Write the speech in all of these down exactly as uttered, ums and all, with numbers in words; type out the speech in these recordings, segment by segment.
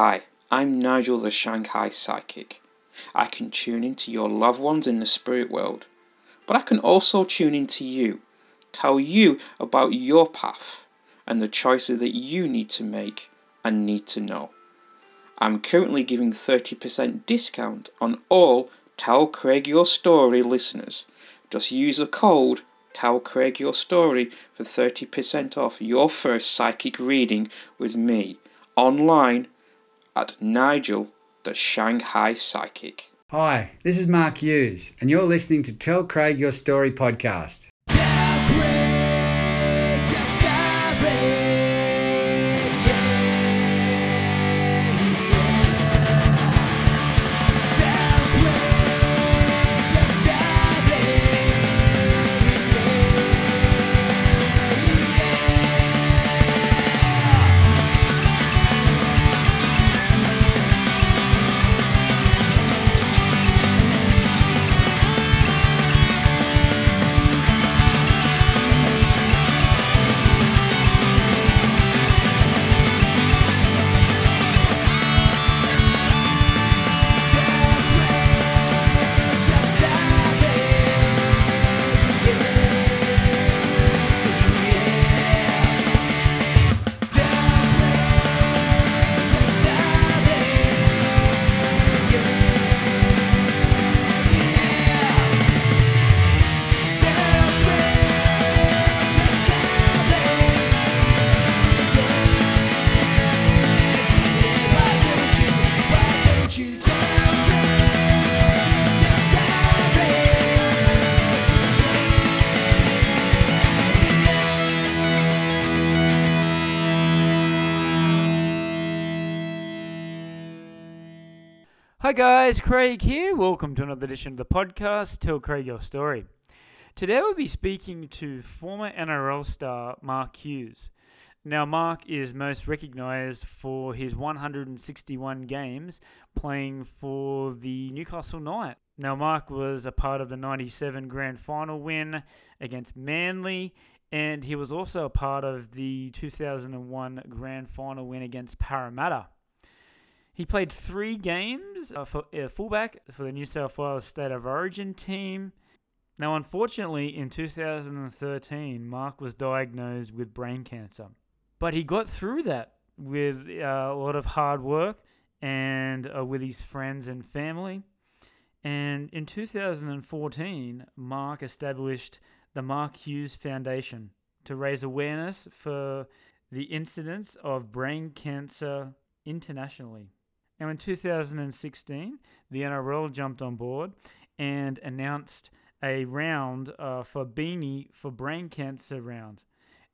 Hi, I'm Nigel the Shanghai Psychic. I can tune into your loved ones in the spirit world, but I can also tune into you, tell you about your path and the choices that you need to make and need to know. I'm currently giving thirty percent discount on all Tell Craig Your Story listeners. Just use the code Tell Craig Your Story for thirty percent off your first psychic reading with me online at Nigel the Shanghai Psychic. Hi, this is Mark Hughes, and you're listening to Tell Craig Your Story podcast. Hi guys, Craig here. Welcome to another edition of the podcast, Tell Craig Your Story. Today we'll be speaking to former N R L star Mark Hughes. Now Mark is most recognised for his one hundred sixty-one games playing for the Newcastle Knights. Now Mark was a part of the ninety-seven grand final win against Manly, and he was also a part of the two thousand one grand final win against Parramatta. He played three games uh, for uh, fullback for the New South Wales State of Origin team. Now, unfortunately, in two thousand thirteen, Mark was diagnosed with brain cancer. But he got through that with uh, a lot of hard work and uh, with his friends and family. And in two thousand fourteen, Mark established the Mark Hughes Foundation to raise awareness for the incidence of brain cancer internationally. Now in two thousand sixteen, the N R L jumped on board and announced a round uh, for Beanie for Brain Cancer round.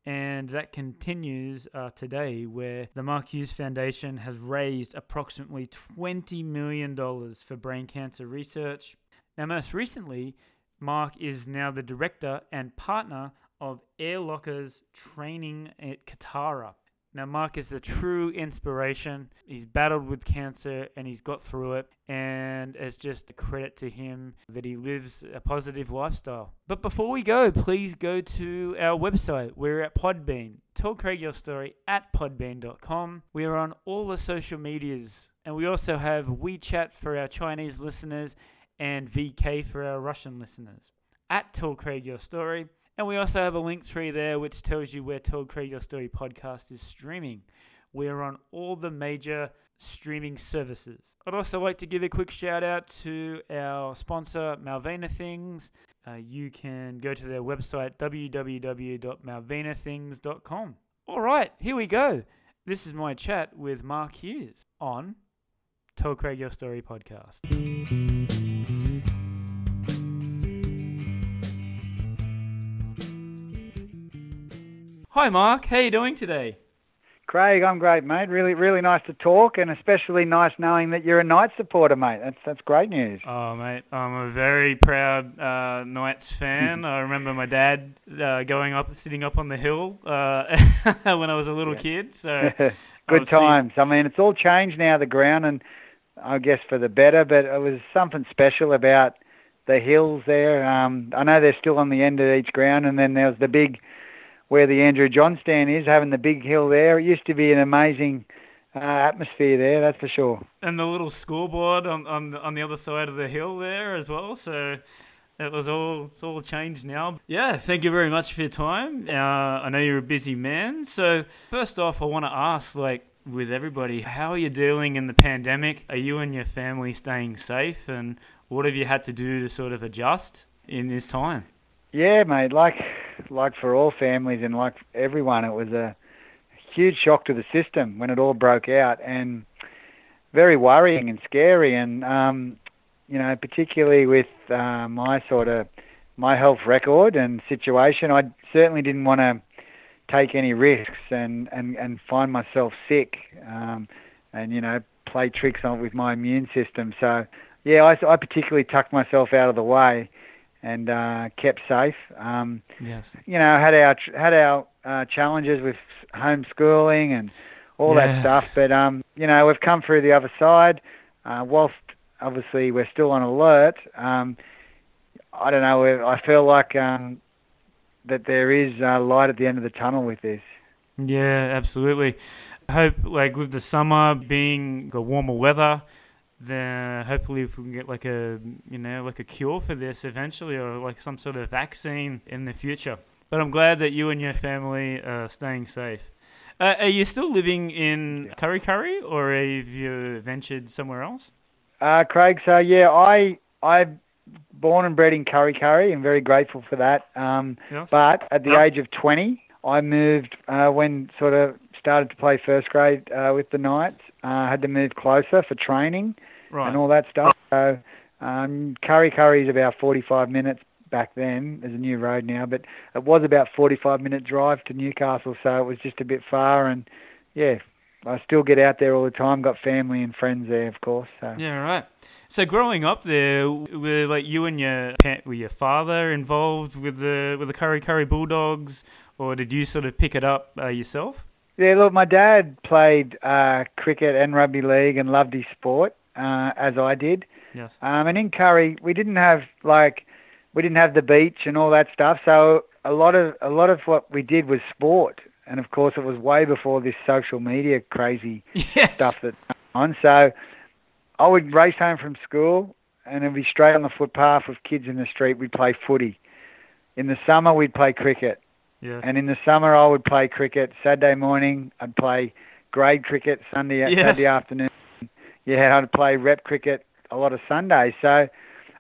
And that continues uh, today, where the Mark Hughes Foundation has raised approximately twenty million dollars for brain cancer research. Now most recently, Mark is now the director and partner of Air Locker's training at Kotara. Now, Mark is a true inspiration. He's battled with cancer and he's got through it. And it's just a credit to him that he lives a positive lifestyle. But before we go, please go to our website. We're at Podbean. Tell Craig Your Story at podbean dot com. We are on all the social medias. And we also have WeChat for our Chinese listeners and V K for our Russian listeners. At Tell Craig Your Story. And we also have a link tree there which tells you where Tell Craig Your Story podcast is streaming. We're on all the major streaming services. I'd also like to give a quick shout out to our sponsor, Malvina Things. Uh, you can go to their website, w w w dot malvina things dot com. All right, here we go. This is my chat with Mark Hughes on Tell Craig Your Story podcast. Hi Mark, how are you doing today? Craig, I'm great, mate. Really, really nice to talk, and especially nice knowing that you're a Knights supporter, mate. That's that's great news. Oh, mate, I'm a very proud uh, Knights fan. I remember my dad uh, going up, sitting up on the hill uh, when I was a little yeah. kid. So good I've times. Seen... I mean, it's all changed now, the ground, and I guess for the better. But it was something special about the hills there. Um, I know they're still on the end of each ground, and then there was the big, where the Andrew Johns stand is, having the big hill there. It used to be an amazing uh, atmosphere there, that's for sure. And the little scoreboard on, on on the other side of the hill there as well. So it was all it's all changed now. Yeah, thank you very much for your time. Uh, I know you're a busy man. So first off, I want to ask, like, with everybody, how are you dealing in the pandemic? Are you and your family staying safe? And what have you had to do to sort of adjust in this time? Yeah, mate, like like for all families and like everyone, it was a huge shock to the system when it all broke out, and very worrying and scary. And, um, you know, particularly with uh, my sort of, my health record and situation, I certainly didn't want to take any risks and, and, and find myself sick um, and, you know, play tricks on with my immune system. So, yeah, I, I particularly tucked myself out of the way and uh, kept safe. Um, yes. You know, had our had our uh, challenges with homeschooling and all yes. that stuff. But, um, you know, we've come through the other side. Uh, whilst, obviously, we're still on alert, um, I don't know, I feel like... Um, that there is uh, light at the end of the tunnel with this. Yeah, absolutely. I hope, like, with the summer being the warmer weather, then hopefully if we can get like a, you know, like a cure for this eventually, or like some sort of vaccine in the future. But I'm glad that you and your family are staying safe. Uh, are you still living in yeah. Kurri Kurri, or have you ventured somewhere else? Uh, Craig, so yeah, I, I, born and bred in Kurri Kurri, and very grateful for that. Um, yes. But at the yep. age of twenty, I moved uh, when sort of started to play first grade uh, with the Knights. I uh, had to move closer for training right. and all that stuff. So um, Kurri Kurri is about forty-five minutes back then. There's a new road now, but it was about forty-five minute drive to Newcastle, so it was just a bit far. And yeah, I still get out there all the time. Got family and friends there, of course. So. Yeah, right. So growing up there, were like you and your were your father involved with the with the Kurri Kurri Bulldogs, or did you sort of pick it up uh, yourself? Yeah, look, my dad played uh, cricket and rugby league and loved his sport uh, as I did. Yes. Um, and in Kurri, we didn't have like we didn't have the beach and all that stuff. So a lot of a lot of what we did was sport. And, of course, it was way before this social media crazy yes. stuff that's going on. So I would race home from school and it would be straight on the footpath with kids in the street. We'd play footy. In the summer, we'd play cricket. Yes. And in the summer, I would play cricket. Saturday morning, I'd play grade cricket. Sunday, yes. Saturday afternoon, yeah, I'd play rep cricket a lot of Sundays. So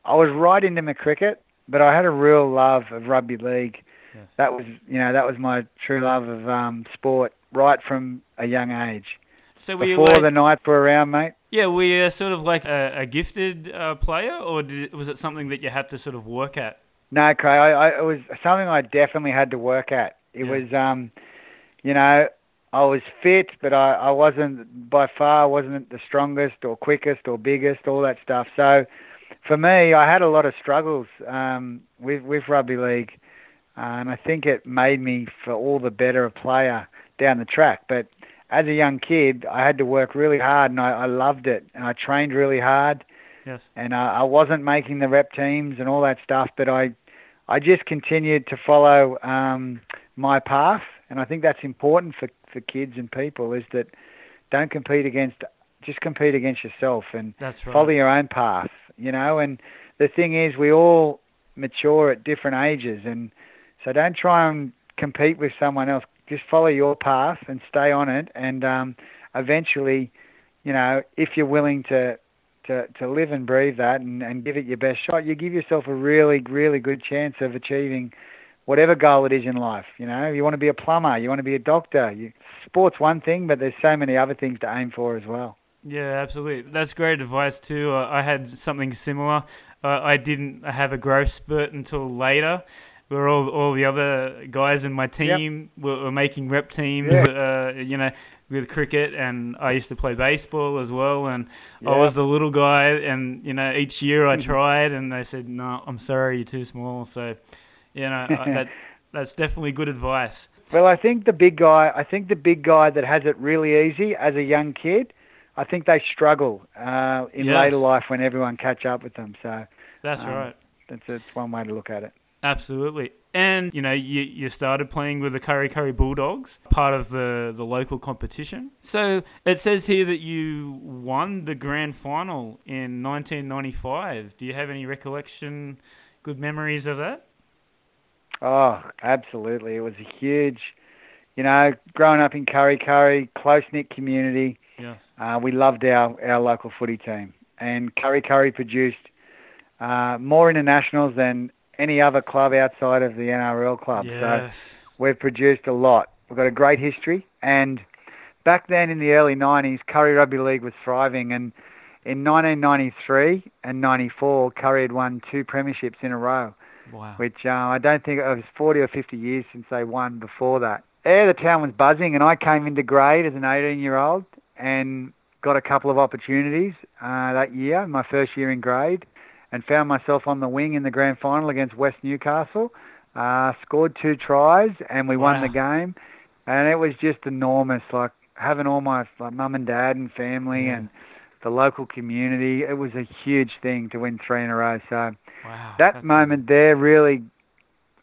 I was right into my cricket, but I had a real love of rugby league. Yes. That was, you know, that was my true love of um, sport right from a young age. So were before you like, the Knights were around, mate. Yeah, were you sort of like a, a gifted uh, player, or did, was it something that you had to sort of work at? No, Craig, I, I, it was something I definitely had to work at. It yeah. was, um, you know, I was fit, but I, I wasn't by far wasn't the strongest or quickest or biggest, all that stuff. So for me, I had a lot of struggles um, with with rugby league. Uh, and I think it made me for all the better a player down the track. But as a young kid, I had to work really hard, and I, I loved it. And I trained really hard. Yes. And I, I wasn't making the rep teams and all that stuff, but I, I just continued to follow um, my path. And I think that's important for, for kids and people, is that don't compete against, just compete against yourself and that's right. follow your own path, you know. And the thing is, we all mature at different ages, and so don't try and compete with someone else. Just follow your path and stay on it. And um, eventually, you know, if you're willing to, to, to live and breathe that and, and give it your best shot, you give yourself a really, really good chance of achieving whatever goal it is in life. You know, you want to be a plumber, you want to be a doctor. You, sport's one thing, but there's so many other things to aim for as well. Yeah, absolutely. That's great advice too. Uh, I had something similar. Uh, I didn't have a growth spurt until later. Where all all the other guys in my team yep. were, were making rep teams, yeah. uh, you know, with cricket, and I used to play baseball as well, and yeah. I was the little guy, and you know, each year I tried, and they said, "No, I'm sorry, you're too small." So, you know, I, that that's definitely good advice. Well, I think the big guy, I think the big guy that has it really easy as a young kid, I think they struggle uh, in yes. later life when everyone catch up with them. So that's um, right. That's that's one way to look at it. Absolutely. And, you know, you, you started playing with the Kurri Kurri Bulldogs, part of the, the local competition. So it says here that you won the grand final in nineteen ninety-five. Do you have any recollection, good memories of that? Oh, absolutely. It was a huge, you know, growing up in Kurri Kurri, close-knit community. Yes. Uh, we loved our, our local footy team. And Kurri Kurri produced uh, more internationals than any other club outside of the N R L club. Yes. So we've produced a lot. We've got a great history. And back then in the early nineties, Kurri Rugby League was thriving. And in nineteen ninety-three and ninety-four, Kurri had won two premierships in a row. Wow. Which uh, I don't think it was forty or fifty years since they won before that. Yeah, the town was buzzing. And I came into grade as an eighteen-year-old and got a couple of opportunities uh, that year, my first year in grade. And found myself on the wing in the grand final against West Newcastle. Uh, scored two tries and we won wow. the game. And it was just enormous, like having all my like, mum and dad and family yeah. and the local community. It was a huge thing to win three in a row. So wow, that moment there really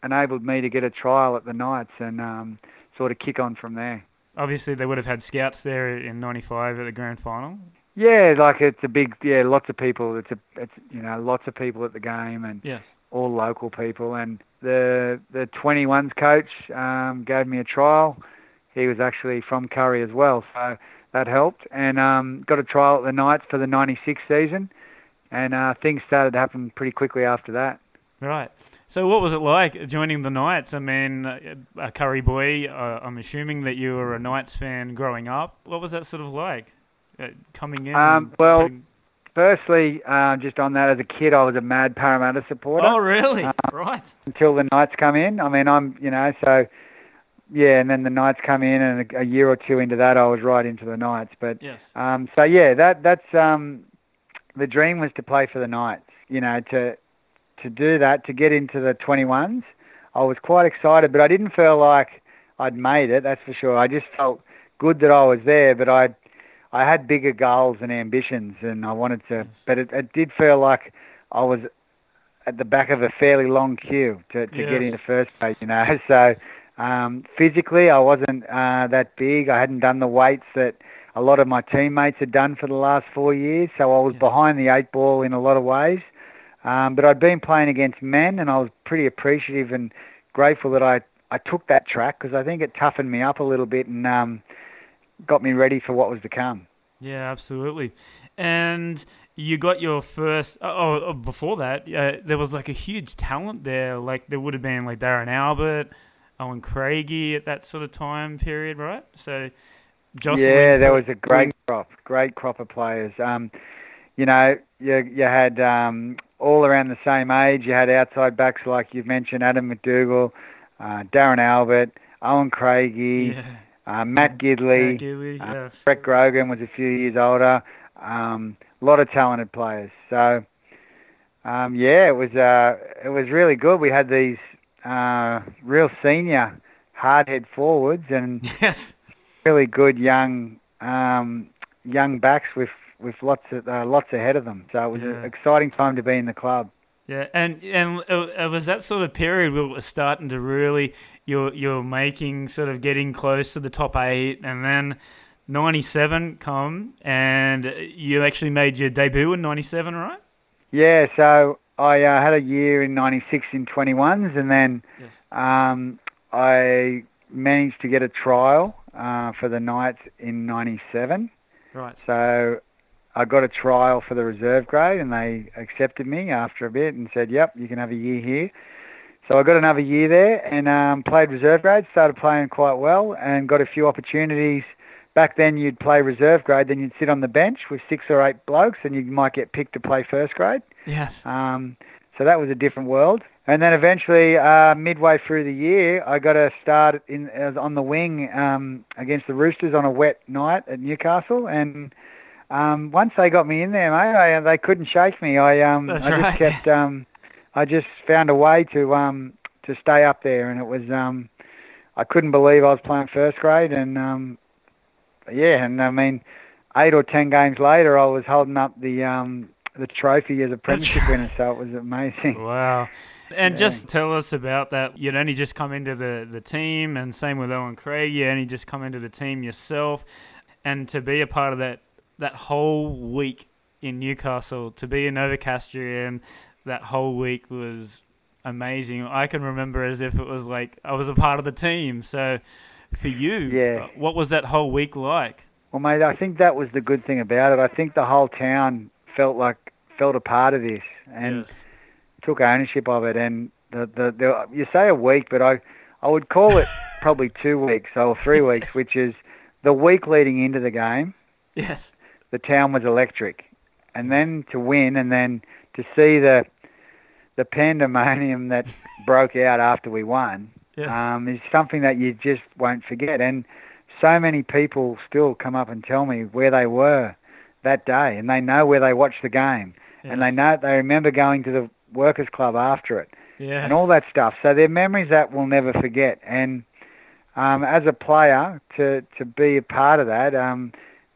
enabled me to get a trial at the Knights and um, sort of kick on from there. Obviously, they would have had scouts there in ninety-five at the grand final. Yeah, like it's a big, yeah, lots of people. It's a, it's you know, lots of people at the game and yes. all local people. And the the twenty-ones coach um, gave me a trial. He was actually from Kurri as well, so that helped. And um, got a trial at the Knights for the ninety-six season, and uh, things started to happen pretty quickly after that. Right. So what was it like joining the Knights? I mean, a Kurri boy, uh, I'm assuming that you were a Knights fan growing up. What was that sort of like? Coming in? Um, well, putting... firstly, uh, just on that, as a kid, I was a mad Parramatta supporter. Oh, really? Um, right. Until the Knights come in. I mean, I'm, you know, so, yeah, and then the Knights come in, and a, a year or two into that, I was right into the Knights. But, yes. um, so, yeah, that that's, um, the dream was to play for the Knights, you know, to to do that, to get into the twenty-ones. I was quite excited, but I didn't feel like I'd made it, that's for sure. I just felt good that I was there, but I I had bigger goals and ambitions, and I wanted to, but it, it did feel like I was at the back of a fairly long queue to, to yes. get in the first place, you know. So um, physically, I wasn't uh, that big. I hadn't done the weights that a lot of my teammates had done for the last four years, so I was yes. behind the eight ball in a lot of ways. Um, but I'd been playing against men, and I was pretty appreciative and grateful that I, I took that track because I think it toughened me up a little bit and um, got me ready for what was to come. Yeah, absolutely. And you got your first... Oh, oh before that, uh, there was like a huge talent there. Like there would have been like Darren Albert, Owen Craigie at that sort of time period, right? So, Jocelyn... Yeah, there was a great crop, great crop of players. Um, you know, you, you had um, all around the same age. You had outside backs like you've mentioned, Adam McDougall, uh, Darren Albert, Owen Craigie... Yeah. Uh, Matt Gidley, Matt Gidley uh, yes. Brett Grogan was a few years older, um, a lot of talented players. So, um, yeah, it was uh, it was really good. We had these uh, real senior hard-head forwards and yes. really good young um, young backs with, with lots of uh, lots ahead of them. So it was yeah. an exciting time to be in the club. Yeah, and and it was that sort of period where it was starting to really you're you're making sort of getting close to the top eight, and then ninety-seven come, and you actually made your debut in ninety-seven, right? Yeah, so I uh, had a year in ninety-six in twenty-ones, and then yes. um, I managed to get a trial uh, for the Knights in ninety-seven. Right. So I got a trial for the reserve grade and they accepted me after a bit and said, yep, you can have a year here. So I got another year there and um, played reserve grade, started playing quite well and got a few opportunities. Back then you'd play reserve grade, then you'd sit on the bench with six or eight blokes and you might get picked to play first grade. Yes. Um, so that was a different world. And then eventually, uh, midway through the year, I got a start in, as on the wing um, against the Roosters on a wet night at Newcastle and... Um, once they got me in there, mate, I, they couldn't shake me. I um, I right. just kept, um, I just found a way to um, to stay up there, and it was um, I couldn't believe I was playing first grade, and um, yeah, and I mean, eight or ten games later, I was holding up the um, the trophy as a premiership winner, so it was amazing. Wow. And yeah. just tell us about that. You'd only just come into the, the team, and same with Owen Craigie, you only just come into the team yourself. And to be a part of that that whole week in Newcastle, to be in Novocastrium, that whole week was amazing. I can remember as if it was like I was a part of the team. So for you, yeah. what was that whole week like? Well, mate, I think that was the good thing about it. I think the whole town felt like felt a part of this and yes. took ownership of it. And the, the the you say a week, but I I would call it probably two weeks or three yes. weeks, which is the week leading into the game. Yes, the town was electric, and yes. then to win, and then to see the the pandemonium that broke out after we won yes. um, is something that you just won't forget. And so many people still come up and tell me where they were that day, and they know where they watched the game, yes. and they know they remember going to the workers' club after it, yes. and all that stuff. So they're memories that we'll never forget. And um, as a player, to to be a part of that um,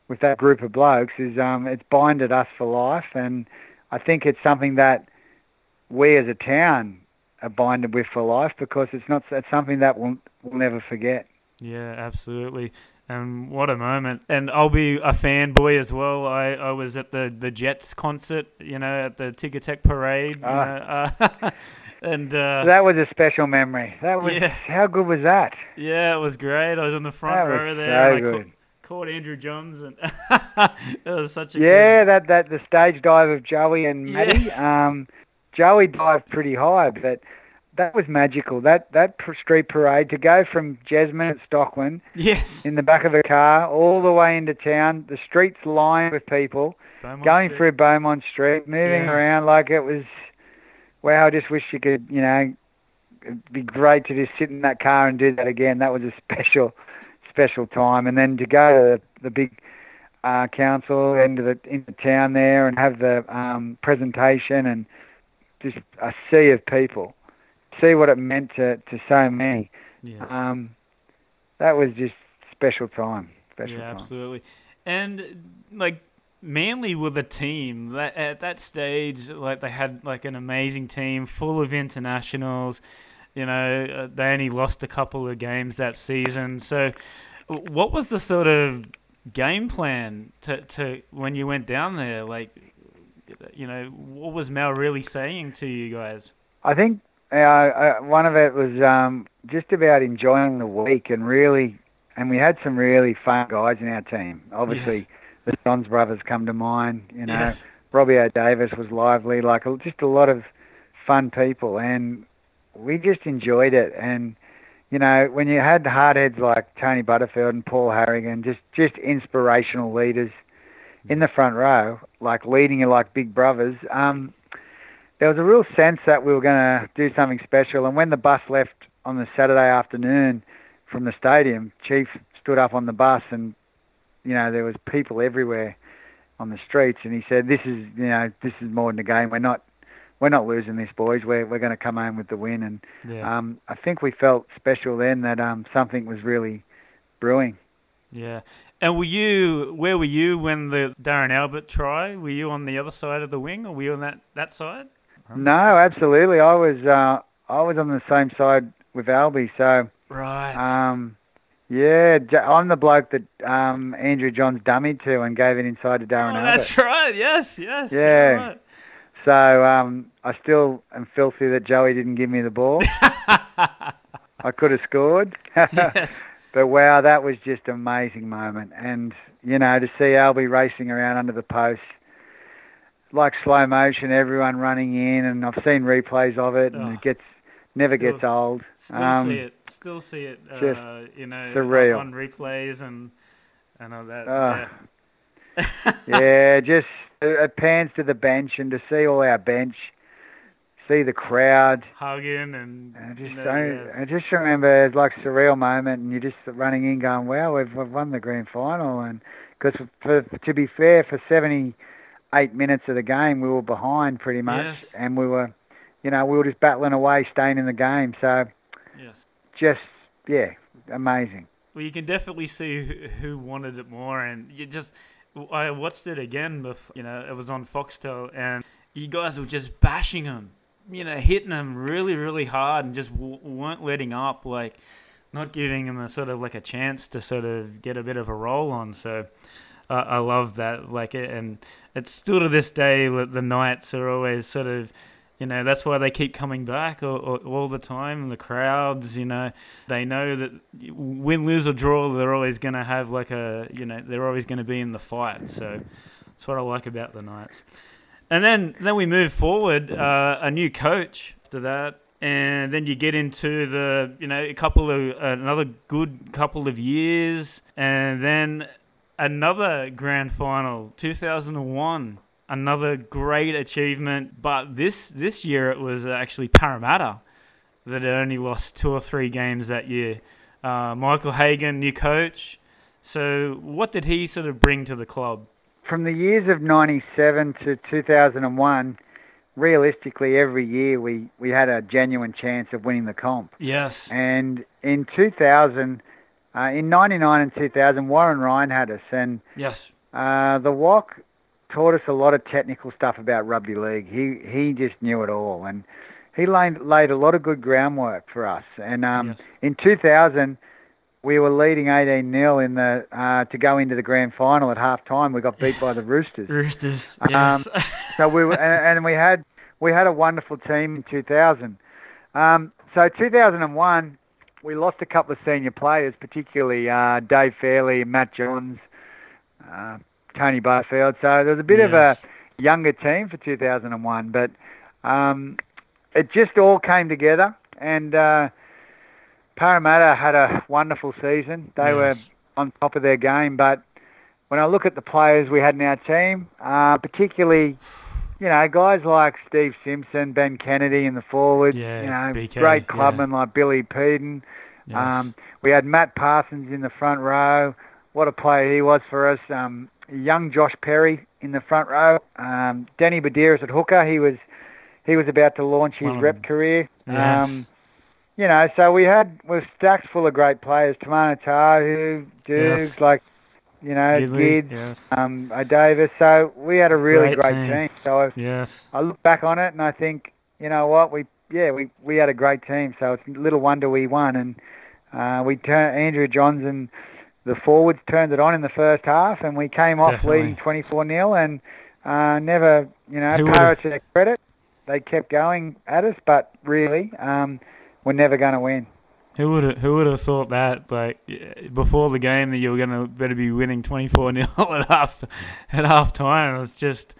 with that group of blokes is um, it's binded us for life, and I think it's something that we as a town are binded with for life, because it's not it's something that we'll, we'll never forget. Yeah, absolutely. And what a moment. And I'll be a fanboy as well. I, I was at the, the Jets concert, you know, at the Tigger Tech Parade. Oh. You know, uh, and uh, that was a special memory. That was yeah. How good was that? Yeah, it was great. I was on the front that row was there. So and good. I ca- caught Andrew Johns. And it was such a Yeah, good... that, that the stage dive of Joey and Maddie. Yeah. Um, Joey dived pretty high, but... That was magical. That that street parade to go from Jesmond at Stockland, yes, in the back of a car all the way into town. The streets lined with people, Beaumont going Street. through Beaumont Street, moving yeah. around like it was. Wow! I just wish you could, you know, it'd be great to just sit in that car and do that again. That was a special, special time. And then to go to the, the big uh, council into the into town there and have the um, presentation and just a sea of people. See what it meant to, to so many. Yes. Um, that was just special time. Special yeah, time. Absolutely. And like Manly were the team that, at that stage. Like they had like an amazing team full of internationals. You know, they only lost a couple of games that season. So, what was the sort of game plan to, to when you went down there? Like, you know, what was Mal really saying to you guys? I think. Uh, one of it was um, just about enjoying the week and really, and we had some really fun guys in our team. Obviously, yes. the Johns brothers come to mind. You know, yes. Robbie O'Davis was lively, like just a lot of fun people, and we just enjoyed it. And you know, when you had hardheads like Tony Butterfield and Paul Harragon, just just inspirational leaders in the front row, like leading you like big brothers. Um, There was a real sense that we were going to do something special. And when the bus left on the Saturday afternoon from the stadium, Chief stood up on the bus and, you know, there was people everywhere on the streets. And he said, this is, you know, this is more than a game. We're not we're not losing this, boys. We're, we're going to come home with the win. And yeah. um, I think we felt special then that um, something was really brewing. Yeah. And were you, where were you when the Darren Albert try? Were you on the other side of the wing or were you on that, that side? No, absolutely. I was uh, I was on the same side with Albie, so right. Um, yeah, I'm the bloke that um, Andrew Johns dummied to and gave it inside to Darren. Oh, Albert. That's right. Yes, yes. Yeah. Right. So um, I still am filthy that Joey didn't give me the ball. I could have scored. Yes. But wow, that was just an amazing moment, and you know to see Albie racing around under the post. Like slow motion, everyone running in, and I've seen replays of it, and oh, it gets never still, gets old. Still um, see it, still see it. Uh, just you know, surreal. On replays and and all that. Oh. Yeah, yeah, just it, it pans to the bench, and to see all our bench, see the crowd hugging, and, and I just you know, I, I just remember it's like a surreal moment, and you're just running in, going, "Wow, we've, we've won the grand final," and because to be fair, for seventy. eight minutes of the game we were behind pretty much yes. and we were you know we were just battling away, staying in the game, so yes just yeah amazing. Well, you can definitely see who wanted it more, and you just I watched it again, before, you know, it was on Foxtel, and you guys were just bashing him, you know, hitting him really, really hard and just w- weren't letting up, like not giving him a sort of like a chance to sort of get a bit of a roll on. So uh, I love that. Like, and it's still to this day, the Knights are always sort of, you know, that's why they keep coming back all, all, all the time. And the crowds, you know, they know that win, lose or draw, they're always going to have like a, you know, they're always going to be in the fight. So that's what I like about the Knights. And then, then we move forward, uh, a new coach after that. And then you get into the, you know, a couple of, another good couple of years. And then another grand final, two thousand one. Another great achievement, but this this year it was actually Parramatta that had only lost two or three games that year. Uh, Michael Hagan, new coach. So what did he sort of bring to the club? From the years of ninety-seven to two thousand one, realistically every year we, we had a genuine chance of winning the comp. Yes. And in two thousand, uh, in ninety-nine and two thousand, Warren Ryan had us. And yes. Uh, the W O C taught us a lot of technical stuff about rugby league. He he just knew it all, and he laid, laid a lot of good groundwork for us. And um, yes. in two thousand, we were leading eighteen nil in the uh, to go into the grand final at half time. We got beat yes. by the Roosters. Roosters, yes. Um, so we were, and, and we had we had a wonderful team in two thousand. Um, so two thousand one, we lost a couple of senior players, particularly uh, Dave Fairley, Matt Johns. Uh, Tony Butterfield. So there was a bit yes. of a younger team for two thousand one, but um, it just all came together, and uh, Parramatta had a wonderful season. They yes. were on top of their game, but when I look at the players we had in our team, uh, particularly, you know, guys like Steve Simpson, Ben Kennedy in the forwards, yeah, you know, B K, great clubmen yeah. like Billy Peden. Yes. Um, we had Matt Parsons in the front row. What a player he was for us. Um, young Josh Perry in the front row. Um, Danny Buderus at hooker. He was he was about to launch his um, rep career. Yes. Um, you know, so we had we were stacks full of great players. Tamana Tahu, Dukes, yes. like, you know, Gidley, Gids, yes. um, O'Davis. So we had a really great, great team. team. So I, yes. I look back on it and I think, you know what, we yeah, we, we had a great team. So it's little wonder we won. And uh, we turned Andrew Johns and the forwards turned it on in the first half, and we came off Definitely. leading twenty-four nil, and uh, never, you know, Parra to their credit, they kept going at us, but really, um, we're never going to win. Who would have, who would have thought that, like, before the game that you were going to better be winning twenty-four nil at half at half time? It's just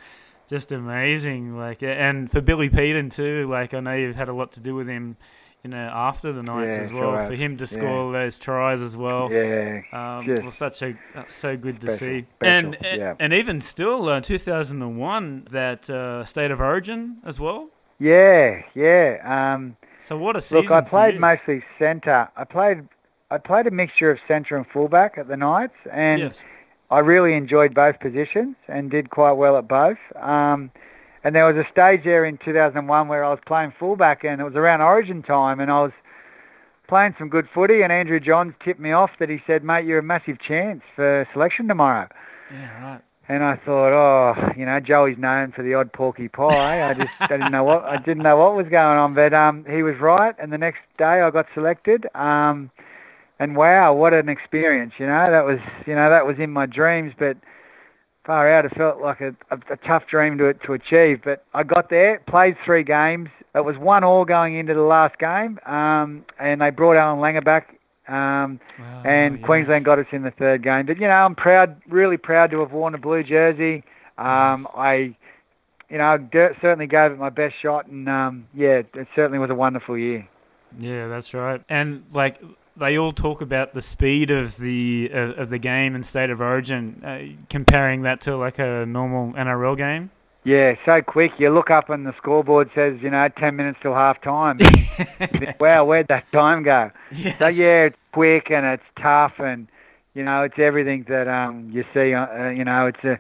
just amazing, like, and for Billy Peden too, like, I know you've had a lot to do with him, you know, after the Knights yeah, as well, sure. for him to score yeah. those tries as well, yeah, um, it was such a so good special, to see, special, and yeah. and even still, uh, two thousand one, that uh, State of Origin as well. Yeah, yeah. Um, so what a season! Look, I played mostly centre. I played, I played a mixture of centre and fullback at the Knights, and yes. I really enjoyed both positions and did quite well at both. Um, And there was a stage there in two thousand one where I was playing fullback, and it was around Origin time, and I was playing some good footy, and Andrew Johns tipped me off that he said, mate, you're a massive chance for selection tomorrow. Yeah, right. And I thought, oh, you know, Joey's known for the odd porky pie. I just I didn't know what I didn't know what was going on, but um, he was right. And the next day I got selected, um, and wow, what an experience! You know, that was you know that was in my dreams, but. Far out, it felt like a, a, a tough dream to to achieve. But I got there, played three games. It was one all going into the last game, um, and they brought Alan Langer back, um, wow, and yes. Queensland got us in the third game. But, you know, I'm proud, really proud to have worn a blue jersey. Um, yes. I, you know, certainly gave it my best shot, and, um, yeah, it certainly was a wonderful year. Yeah, that's right. And, like... They all talk about the speed of the of, of the game and State of Origin, uh, comparing that to like a normal N R L game. Yeah, so quick. You look up and the scoreboard says, you know, ten minutes till half time. Wow, where'd that time go? Yes. So yeah, it's quick and it's tough, and you know, it's everything that um you see. Uh, you know, it's a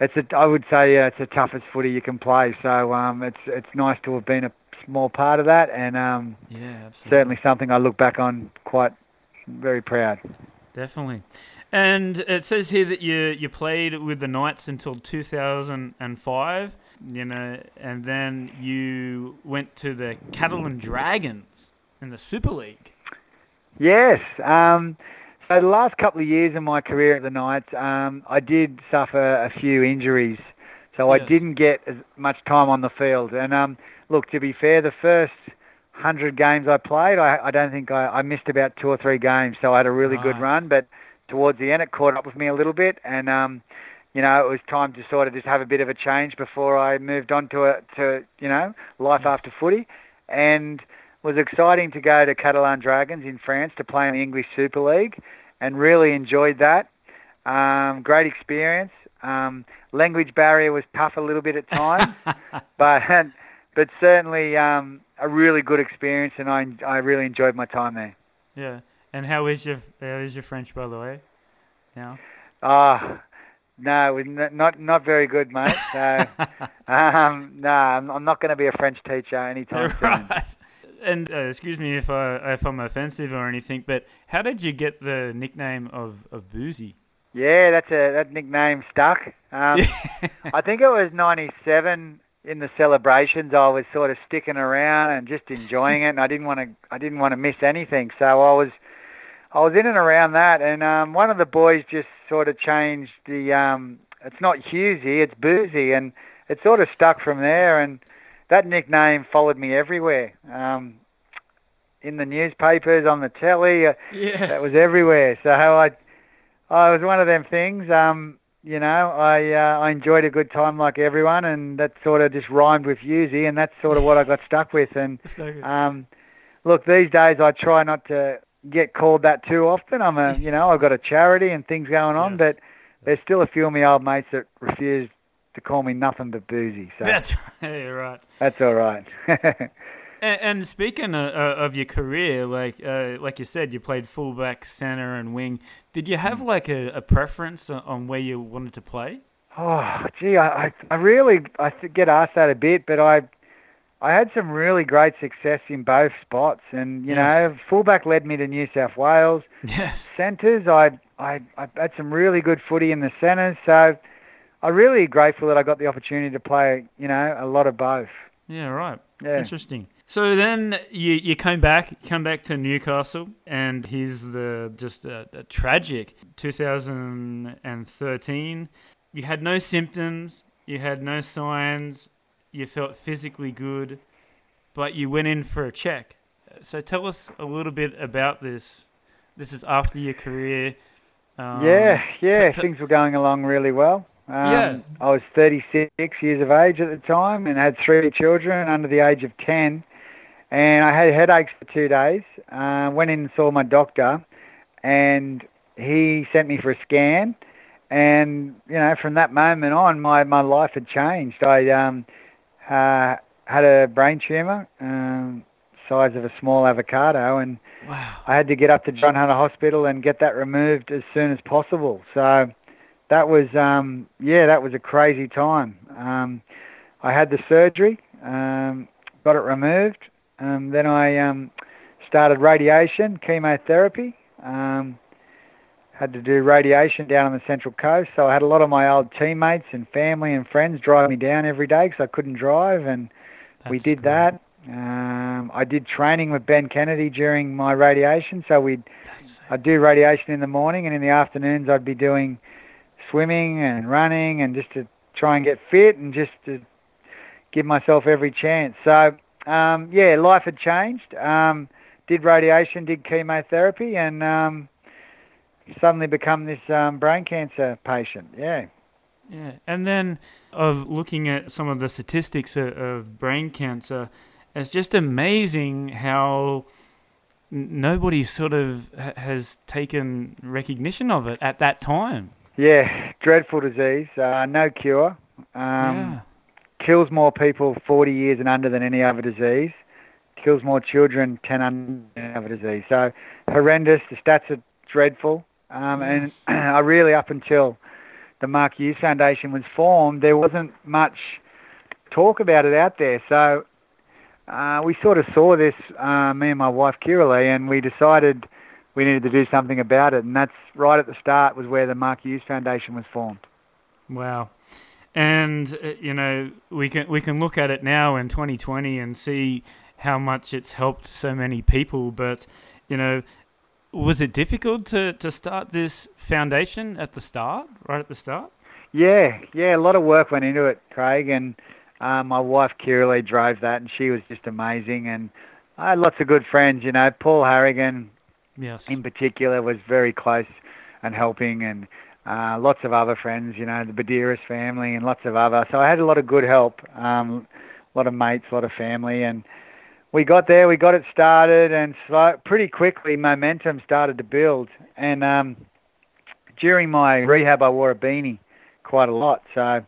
it's a I would say uh, it's the toughest footy you can play. So um, it's it's nice to have been a small part of that, and um, yeah, certainly something I look back on quite very proud. Definitely. And it says here that you you played with the Knights until two thousand five, you know, and then you went to the Catalan Dragons in the Super League. Yes. Um, so the last couple of years of my career at the Knights, um, I did suffer a few injuries, so yes. I didn't get as much time on the field. And um, look, to be fair, the first hundred games I played, I, I don't think I, I missed about two or three games, so I had a really right. good run, but towards the end, it caught up with me a little bit, and um, you know, it was time to sort of just have a bit of a change before I moved on to a, to you know life nice. after footy. And it was exciting to go to Catalan Dragons in France to play in the English Super League, and really enjoyed that. Um, great experience. Um, language barrier was tough a little bit at times, but but certainly um, a really good experience, and I I really enjoyed my time there. Yeah. And how is your how is your French, by the way? Now, ah, uh, no, not not very good, mate. So, um, no, I'm, I'm not going to be a French teacher anytime right. soon. And uh, excuse me if I if I'm offensive or anything, but how did you get the nickname of, of Boozy? Yeah, that's a that nickname stuck. Um, I think it was ninety-seven. In the celebrations, I was sort of sticking around and just enjoying it, and I didn't want to I didn't want to miss anything. So I was. I was in and around that, and um, one of the boys just sort of changed the, um, it's not Hughesy, it's Boozy, and it sort of stuck from there, and that nickname followed me everywhere. Um, in the newspapers, on the telly, uh, yes. that was everywhere. So I I was one of them things, um, you know, I uh, I enjoyed a good time like everyone, and that sort of just rhymed with Hughesy, and that's sort of what I got stuck with. And um, look, these days I try not to get called that too often. I'm a, you know, I've got a charity and things going on, yes. but there's still a few of my old mates that refuse to call me nothing but Boozy. So that's yeah, right. That's all right. and, and speaking of, of your career, like uh, like you said, you played fullback, centre, and wing. Did you have like a, a preference on where you wanted to play? Oh, gee, I I really I get asked that a bit, but I. I had some really great success in both spots, and you yes. know, fullback led me to New South Wales. Yes, centres, I, I I had some really good footy in the centres, so I'm really grateful that I got the opportunity to play, you know, a lot of both. Yeah, right. Yeah. Interesting. So then you you came back, you come back to Newcastle, and here's the just a, a tragic two thousand thirteen. You had no symptoms, you had no signs. You felt physically good, but you went in for a check. So tell us a little bit about this. This is after your career. Um, yeah, yeah, t- t- things were going along really well. Um, yeah. I was thirty-six years of age at the time and had three children under the age of ten. And I had headaches for two days. Uh, went in and saw my doctor, and he sent me for a scan. And, you know, from that moment on, my, my life had changed. I... Um, Uh, had a brain tumour, um, size of a small avocado, and wow. I had to get up to John Hunter Hospital and get that removed as soon as possible. So that was, um, yeah, that was a crazy time. Um, I had the surgery, um, got it removed, um, then I um, started radiation, chemotherapy, um, had to do radiation down on the Central Coast, so I had a lot of my old teammates and family and friends drive me down every day because I couldn't drive, and That's we did cool. that. Um, I did training with Ben Kennedy during my radiation, so we'd That's I'd do radiation in the morning, and in the afternoons I'd be doing swimming and running, and just to try and get fit and just to give myself every chance. So, um, yeah, life had changed. Um, did radiation, did chemotherapy, and... Um, suddenly become this um, brain cancer patient, yeah. Yeah, and then of looking at some of the statistics of, of brain cancer, it's just amazing how n- nobody sort of ha- has taken recognition of it at that time. Yeah, dreadful disease, uh, no cure. Um, yeah. Kills more people forty years and under than any other disease. Kills more children ten under than any other disease. So horrendous, the stats are dreadful. Um, and I really, up until the Mark Hughes Foundation was formed, there wasn't much talk about it out there. So uh, we sort of saw this, uh, me and my wife Kiralee, and we decided we needed to do something about it. And that's right at the start was where the Mark Hughes Foundation was formed. Wow. And, you know, we can we can look at it now in twenty twenty and see how much it's helped so many people. But, you know, was it difficult to, to start this foundation at the start, right at the start? Yeah, yeah, a lot of work went into it, Craig. And uh, my wife, Kiralee, drove that, and she was just amazing. And I had lots of good friends, you know. Paul Harragon, yes, in particular, was very close and helping, and uh, lots of other friends, you know, the Buderus family and lots of other. So I had a lot of good help, um, a lot of mates, a lot of family. And we got there, we got it started, and slow, pretty quickly momentum started to build. And um, during my rehab, I wore a beanie quite a lot. So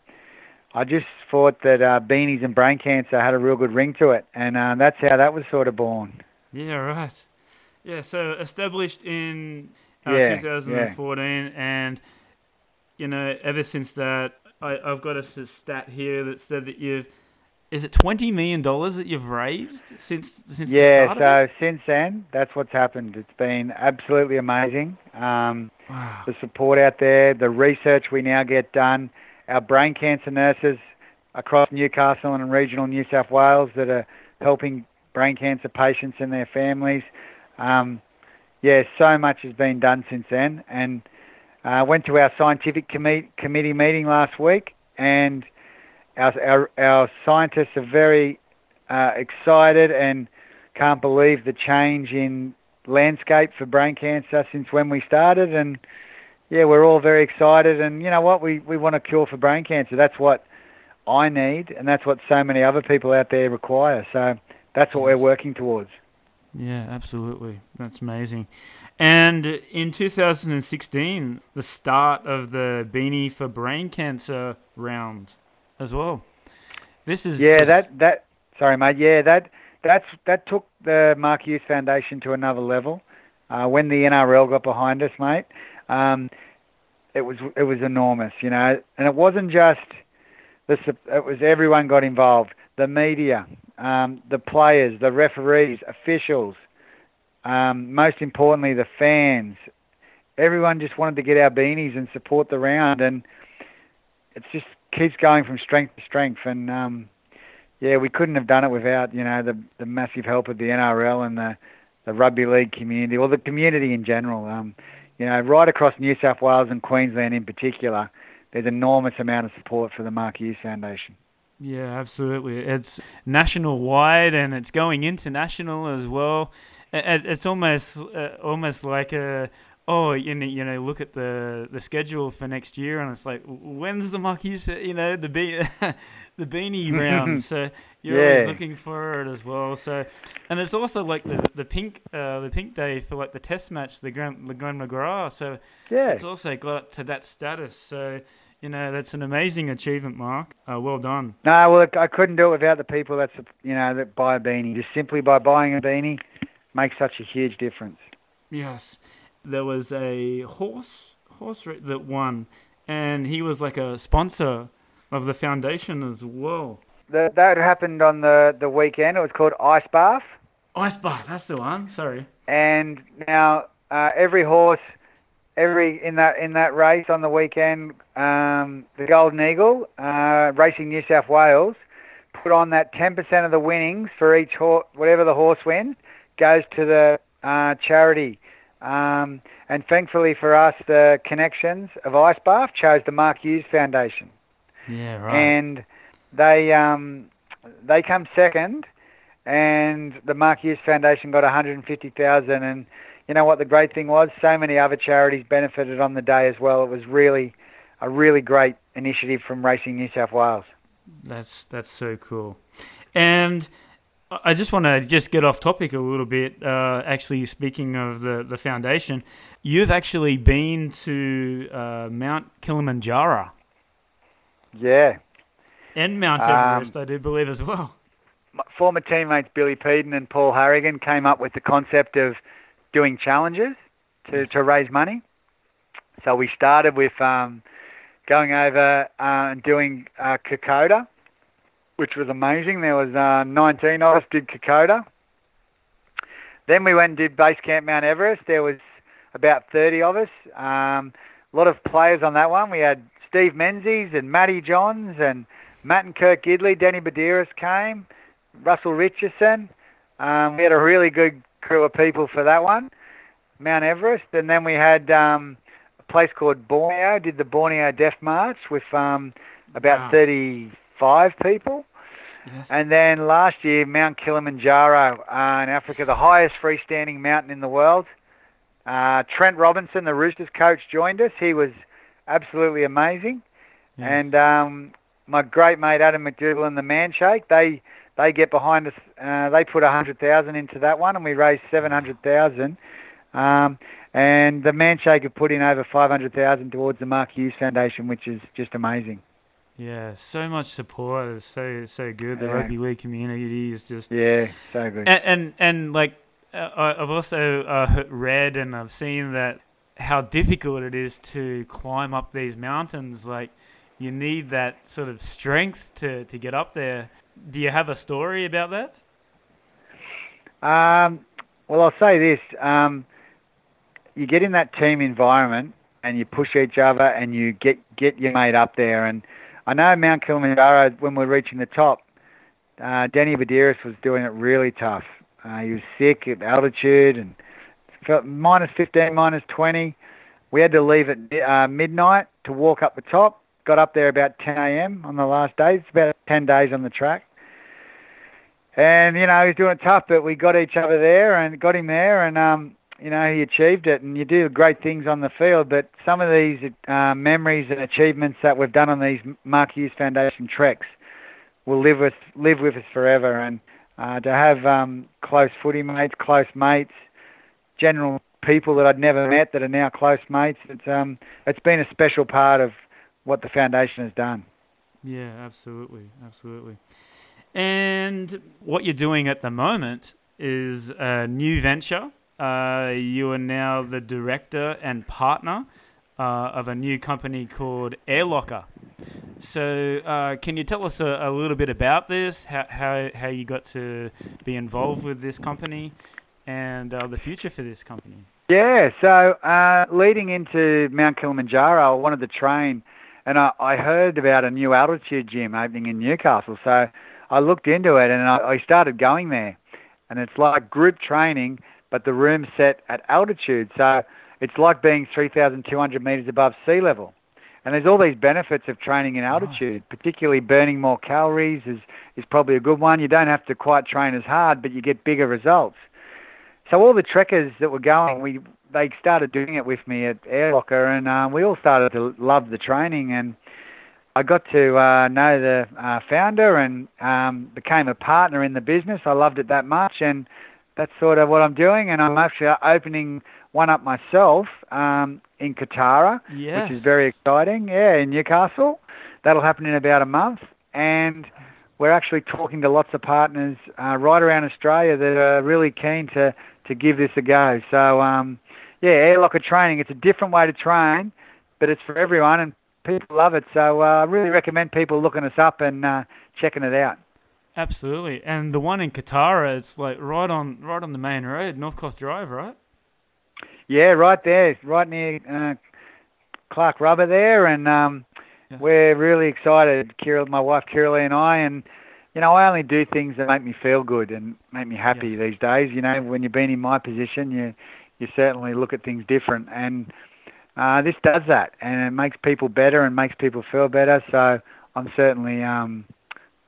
I just thought that uh, beanies and brain cancer had a real good ring to it. And uh, that's how that was sort of born. Yeah, right. Yeah, so established in uh, yeah, twenty fourteen, yeah. And, you know, ever since that, I, I've got a stat here that said that you've, is it twenty million dollars that you've raised since since yeah, the start Yeah, so of it? Since then, that's what's happened. It's been absolutely amazing. Um, wow. The support out there, the research we now get done, our brain cancer nurses across Newcastle and regional New South Wales that are helping brain cancer patients and their families. Um, yeah, so much has been done since then. And I uh, went to our scientific com- committee meeting last week, and our our, our scientists are very uh, excited and can't believe the change in landscape for brain cancer since when we started. And yeah, we're all very excited, and you know what? We we want a cure for brain cancer. That's what I need, and that's what so many other people out there require. So that's what we're working towards. Yeah, absolutely. That's amazing. And in two thousand sixteen, the start of the Beanie for Brain Cancer round as well. This is yeah. Just... That that sorry, mate. Yeah, that that's that took the Mark Hughes Foundation to another level. Uh, when the N R L got behind us, mate. Um, it was it was enormous, you know, and it wasn't just the. It was everyone got involved: the media, um, the players, the referees, officials. Um, most importantly, the fans. Everyone just wanted to get our beanies and support the round, and it just keeps going from strength to strength. And um, yeah, we couldn't have done it without, you know, the the massive help of the N R L and the the rugby league community, or the community in general. Um, You know, right across New South Wales and Queensland in particular, there's enormous amount of support for the Mark Hughes Foundation. Yeah, absolutely. It's national-wide, and it's going international as well. It's almost uh, almost like a, oh, you know, you know, look at the, the schedule for next year, and it's like, when's the Mark Hughes, you know, the be- the beanie round? So you're yeah. always looking for it as well. So, and it's also like the the pink uh, the pink day for like the test match, the Glenn McGrath. So yeah. it's also got to that status. So, you know, that's an amazing achievement, Mark. Uh, well done. No, well, I couldn't do it without the people that's, you know, that buy a beanie. Just simply by buying a beanie makes such a huge difference. Yes. There was a horse horse that won, and he was like a sponsor of the foundation as well. That, that happened on the, the weekend. It was called Ice Bath. Ice Bath, that's the one. Sorry. And now uh, every horse, every in that in that race on the weekend, um, the Golden Eagle, uh, Racing New South Wales, put on that ten percent of the winnings for each horse. Whatever the horse wins goes to the uh, charity. Um, and thankfully for us, the connections of Ice Bath chose the Mark Hughes Foundation. Yeah, right. And they um, they come second, and the Mark Hughes Foundation got one hundred fifty thousand dollars. And you know what the great thing was? So many other charities benefited on the day as well. It was really a really great initiative from Racing New South Wales. That's that's so cool. And I just want to just get off topic a little bit. Uh, actually, speaking of the, the foundation, you've actually been to uh, Mount Kilimanjaro. Yeah. And Mount Everest, um, I do believe, as well. My former teammates Billy Peden and Paul Harragon came up with the concept of doing challenges to, yes. to raise money. So we started with um, going over uh, and doing uh, Kokoda, which was amazing. There was uh, nineteen of us did Kokoda. Then we went and did Base Camp Mount Everest. There was about thirty of us. Um, a lot of players on that one. We had Steve Menzies and Matty Johns and Matt and Kirk Gidley. Danny Buderus came, Russell Richardson. Um, we had a really good crew of people for that one, Mount Everest. And then we had um, a place called Borneo, did the Borneo Death March with um, about wow. thirty-five people. Yes. And then last year, Mount Kilimanjaro uh, in Africa, the highest freestanding mountain in the world. Uh, Trent Robinson, the Roosters coach, joined us. He was absolutely amazing. Yes. And um, my great mate Adam McDougall and the Man Shake, they they get behind us. Uh, they put one hundred thousand dollars into that one, and we raised seven hundred thousand dollars. Um, and the Man Shake have put in over five hundred thousand dollars towards the Mark Hughes Foundation, which is just amazing. Yeah, so much support. It's so so good. The yeah. rugby league community is just yeah, so good. And and, and like uh, I've also uh, read and I've seen that how difficult it is to climb up these mountains. Like you need that sort of strength to, to get up there. Do you have a story about that? Um, well, I'll say this: um, you get in that team environment and you push each other and you get get your mate up there and. I know Mount Kilimanjaro, when we were reaching the top, uh, Danny Buderus was doing it really tough. Uh, he was sick at altitude and felt minus fifteen, minus twenty. We had to leave at uh, midnight to walk up the top. Got up there about ten a.m. on the last day. It's about ten days on the track. And, you know, he was doing it tough, but we got each other there and got him there. And, um, you know, he achieved it. And you do great things on the field, but some of these uh, memories and achievements that we've done on these Mark Hughes Foundation treks will live with live with us forever. And uh, to have um, close footy mates, close mates, general people that I'd never met that are now close mates, it's um, it's been a special part of what the foundation has done. Yeah, absolutely, absolutely. And what you're doing at the moment is a new venture. Uh, you are now the director and partner uh, of a new company called Air Locker. So uh, can you tell us a, a little bit about this, how, how how you got to be involved with this company and uh, the future for this company? Yeah, so uh, leading into Mount Kilimanjaro, I wanted to train, and I, I heard about a new altitude gym opening in Newcastle. So I looked into it, and I, I started going there. And it's like group training, but the room's set at altitude. So it's like being three thousand two hundred metres above sea level. And there's all these benefits of training in altitude, right. particularly burning more calories is, is probably a good one. You don't have to quite train as hard, but you get bigger results. So all the trekkers that were going, we they started doing it with me at Air Locker, and uh, we all started to love the training. And I got to uh, know the uh, founder and um, became a partner in the business. I loved it that much, and that's sort of what I'm doing, and I'm actually opening one up myself um, in Kotara, yes. which is very exciting, yeah, in Newcastle. That'll happen in about a month, and we're actually talking to lots of partners uh, right around Australia that are really keen to, to give this a go. So, um, yeah, Air Locker training, it's a different way to train, but it's for everyone, and people love it. So uh, I really recommend people looking us up and uh, checking it out. Absolutely, and the one in Kotara, it's like right on, right on the main road, North Coast Drive, right? Yeah, right there, right near uh, Clark Rubber there, and um, yes. we're really excited. Kira, my wife Kiralee, and I, and you know, I only do things that make me feel good and make me happy yes. these days. You know, when you've been in my position, you you certainly look at things different, and uh, this does that, and it makes people better and makes people feel better. So I'm certainly. Um,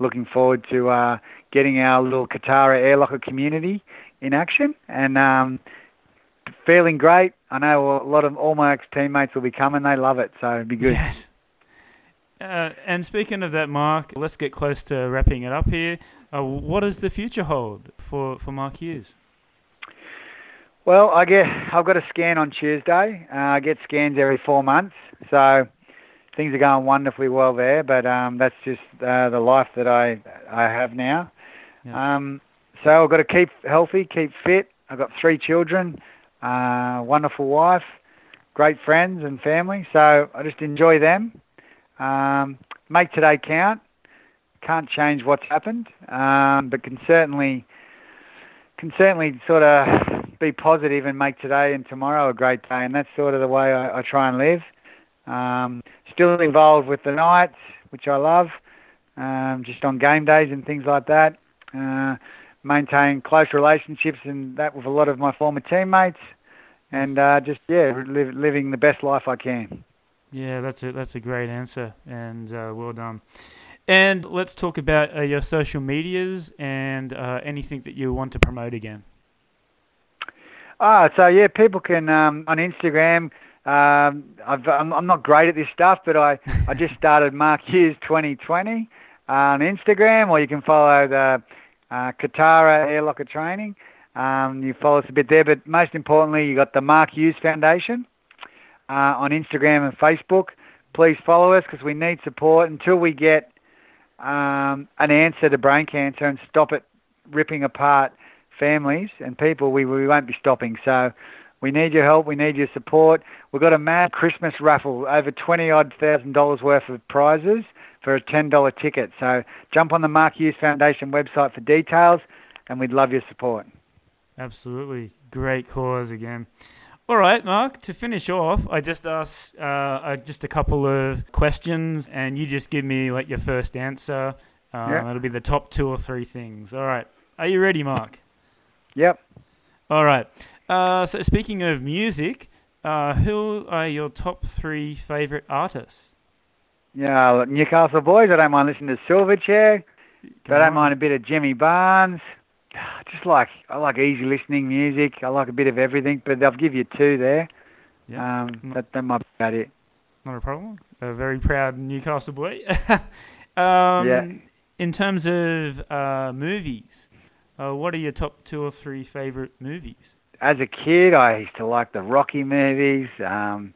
Looking forward to uh, getting our little Kotara Air Locker community in action and um, feeling great. I know a lot of all my ex-teammates will be coming. They love it, so it'd be good. Yes. Uh, and speaking of that, Mark, let's get close to wrapping it up here. Uh, what does the future hold for, for Mark Hughes? Well, I get, I've got a scan on Tuesday. Uh, I get scans every four months, so... Things are going wonderfully well there, but um, that's just uh, the life that I I have now. Yes. Um, so I've got to keep healthy, keep fit. I've got three children, uh, wonderful wife, great friends and family. So I just enjoy them. Um, make today count. Can't change what's happened, um, but can certainly can certainly sort of be positive and make today and tomorrow a great day, and that's sort of the way I, I try and live. Um, still involved with the Knights, which I love, um, just on game days and things like that. Uh, maintain close relationships and that with a lot of my former teammates, and uh, just yeah, live, living the best life I can. Yeah, that's a that's a great answer, and uh, well done. And let's talk about uh, your social medias and uh, anything that you want to promote again. Ah, so yeah, people can um, on Instagram. Um, I've, I'm, I'm not great at this stuff, but I, I just started Mark Hughes twenty twenty uh, on Instagram, or you can follow the uh, Kotara Air Locker Training. Um, you follow us a bit there, but most importantly, you got the Mark Hughes Foundation uh, on Instagram and Facebook. Please follow us because we need support until we get um, an answer to brain cancer and stop it ripping apart families and people. We, we won't be stopping. So we need your help. We need your support. We've got a mad Christmas raffle, over twenty odd thousand dollars worth of prizes for a ten dollar ticket. So jump on the Mark Hughes Foundation website for details, and we'd love your support. Absolutely. Great cause again. All right, Mark, to finish off, I just asked uh, just a couple of questions, and you just give me like your first answer. Um, yep. It'll be the top two or three things. All right. Are you ready, Mark? Yep. All right. Uh, so speaking of music, uh, who are your top three favourite artists? Yeah, Newcastle boys. I don't mind listening to Silverchair. I don't mind a bit of Jimmy Barnes. Just like I like easy listening music. I like a bit of everything, but I'll give you two there. Yep. Um, that, that might be about it. Not a problem. A very proud Newcastle boy. um, yeah. In terms of uh, movies, Uh, what are your top two or three favourite movies? As a kid, I used to like the Rocky movies. Um,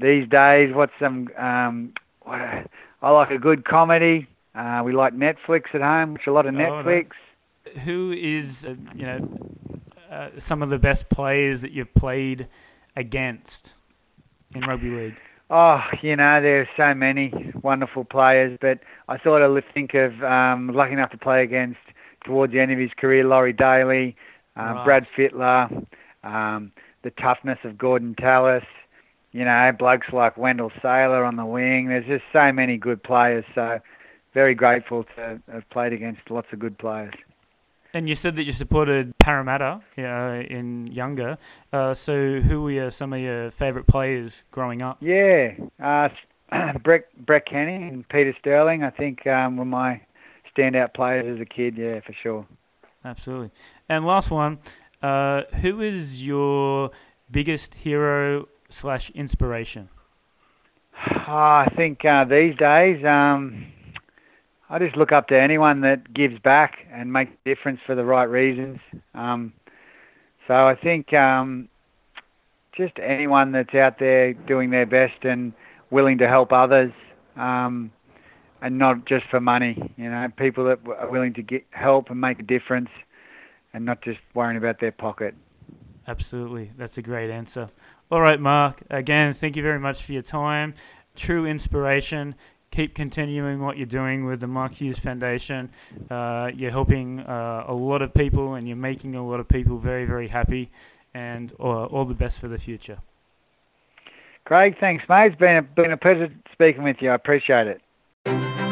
these days, what's some? Um, what a, I like a good comedy. Uh, we like Netflix at home, which a lot of Netflix. Oh, nice. Who is uh, you know uh, some of the best players that you've played against in rugby league? Oh, you know, there are so many wonderful players, but I sort of think of um, lucky enough to play against, towards the end of his career, Laurie Daly, um, right. Brad Fittler, um, the toughness of Gordon Tallis, you know, blokes like Wendell Saylor on the wing. There's just so many good players, so very grateful to have played against lots of good players. And you said that you supported Parramatta uh, in younger, uh, so who were your, some of your favourite players growing up? Yeah, uh, Brett, Brett Kenny and Peter Sterling, I think, um, were my standout players as a kid, yeah, for sure. Absolutely. And last one, uh, who is your biggest hero slash inspiration? Oh, I think uh, these days, um, I just look up to anyone that gives back and makes a difference for the right reasons. Um, so I think um, just anyone that's out there doing their best and willing to help others. Um, And not just for money, you know, people that are willing to get help and make a difference and not just worrying about their pocket. Absolutely. That's a great answer. All right, Mark, again, thank you very much for your time. True inspiration. Keep continuing what you're doing with the Mark Hughes Foundation. Uh, you're helping uh, a lot of people and you're making a lot of people very, very happy, and uh, all the best for the future. Craig, thanks, mate. It's been a, been a pleasure speaking with you. I appreciate it.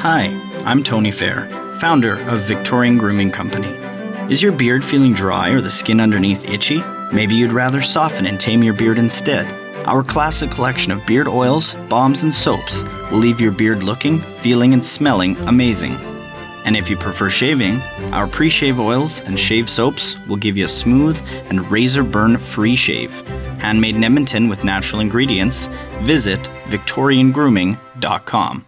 Hi, I'm Tony Fair, founder of Victorian Grooming Company. Is your beard feeling dry or the skin underneath itchy? Maybe you'd rather soften and tame your beard instead. Our classic collection of beard oils, balms, and soaps will leave your beard looking, feeling, and smelling amazing. And if you prefer shaving, our pre-shave oils and shave soaps will give you a smooth and razor burn-free shave. Handmade in Edmonton with natural ingredients, visit victorian grooming dot com.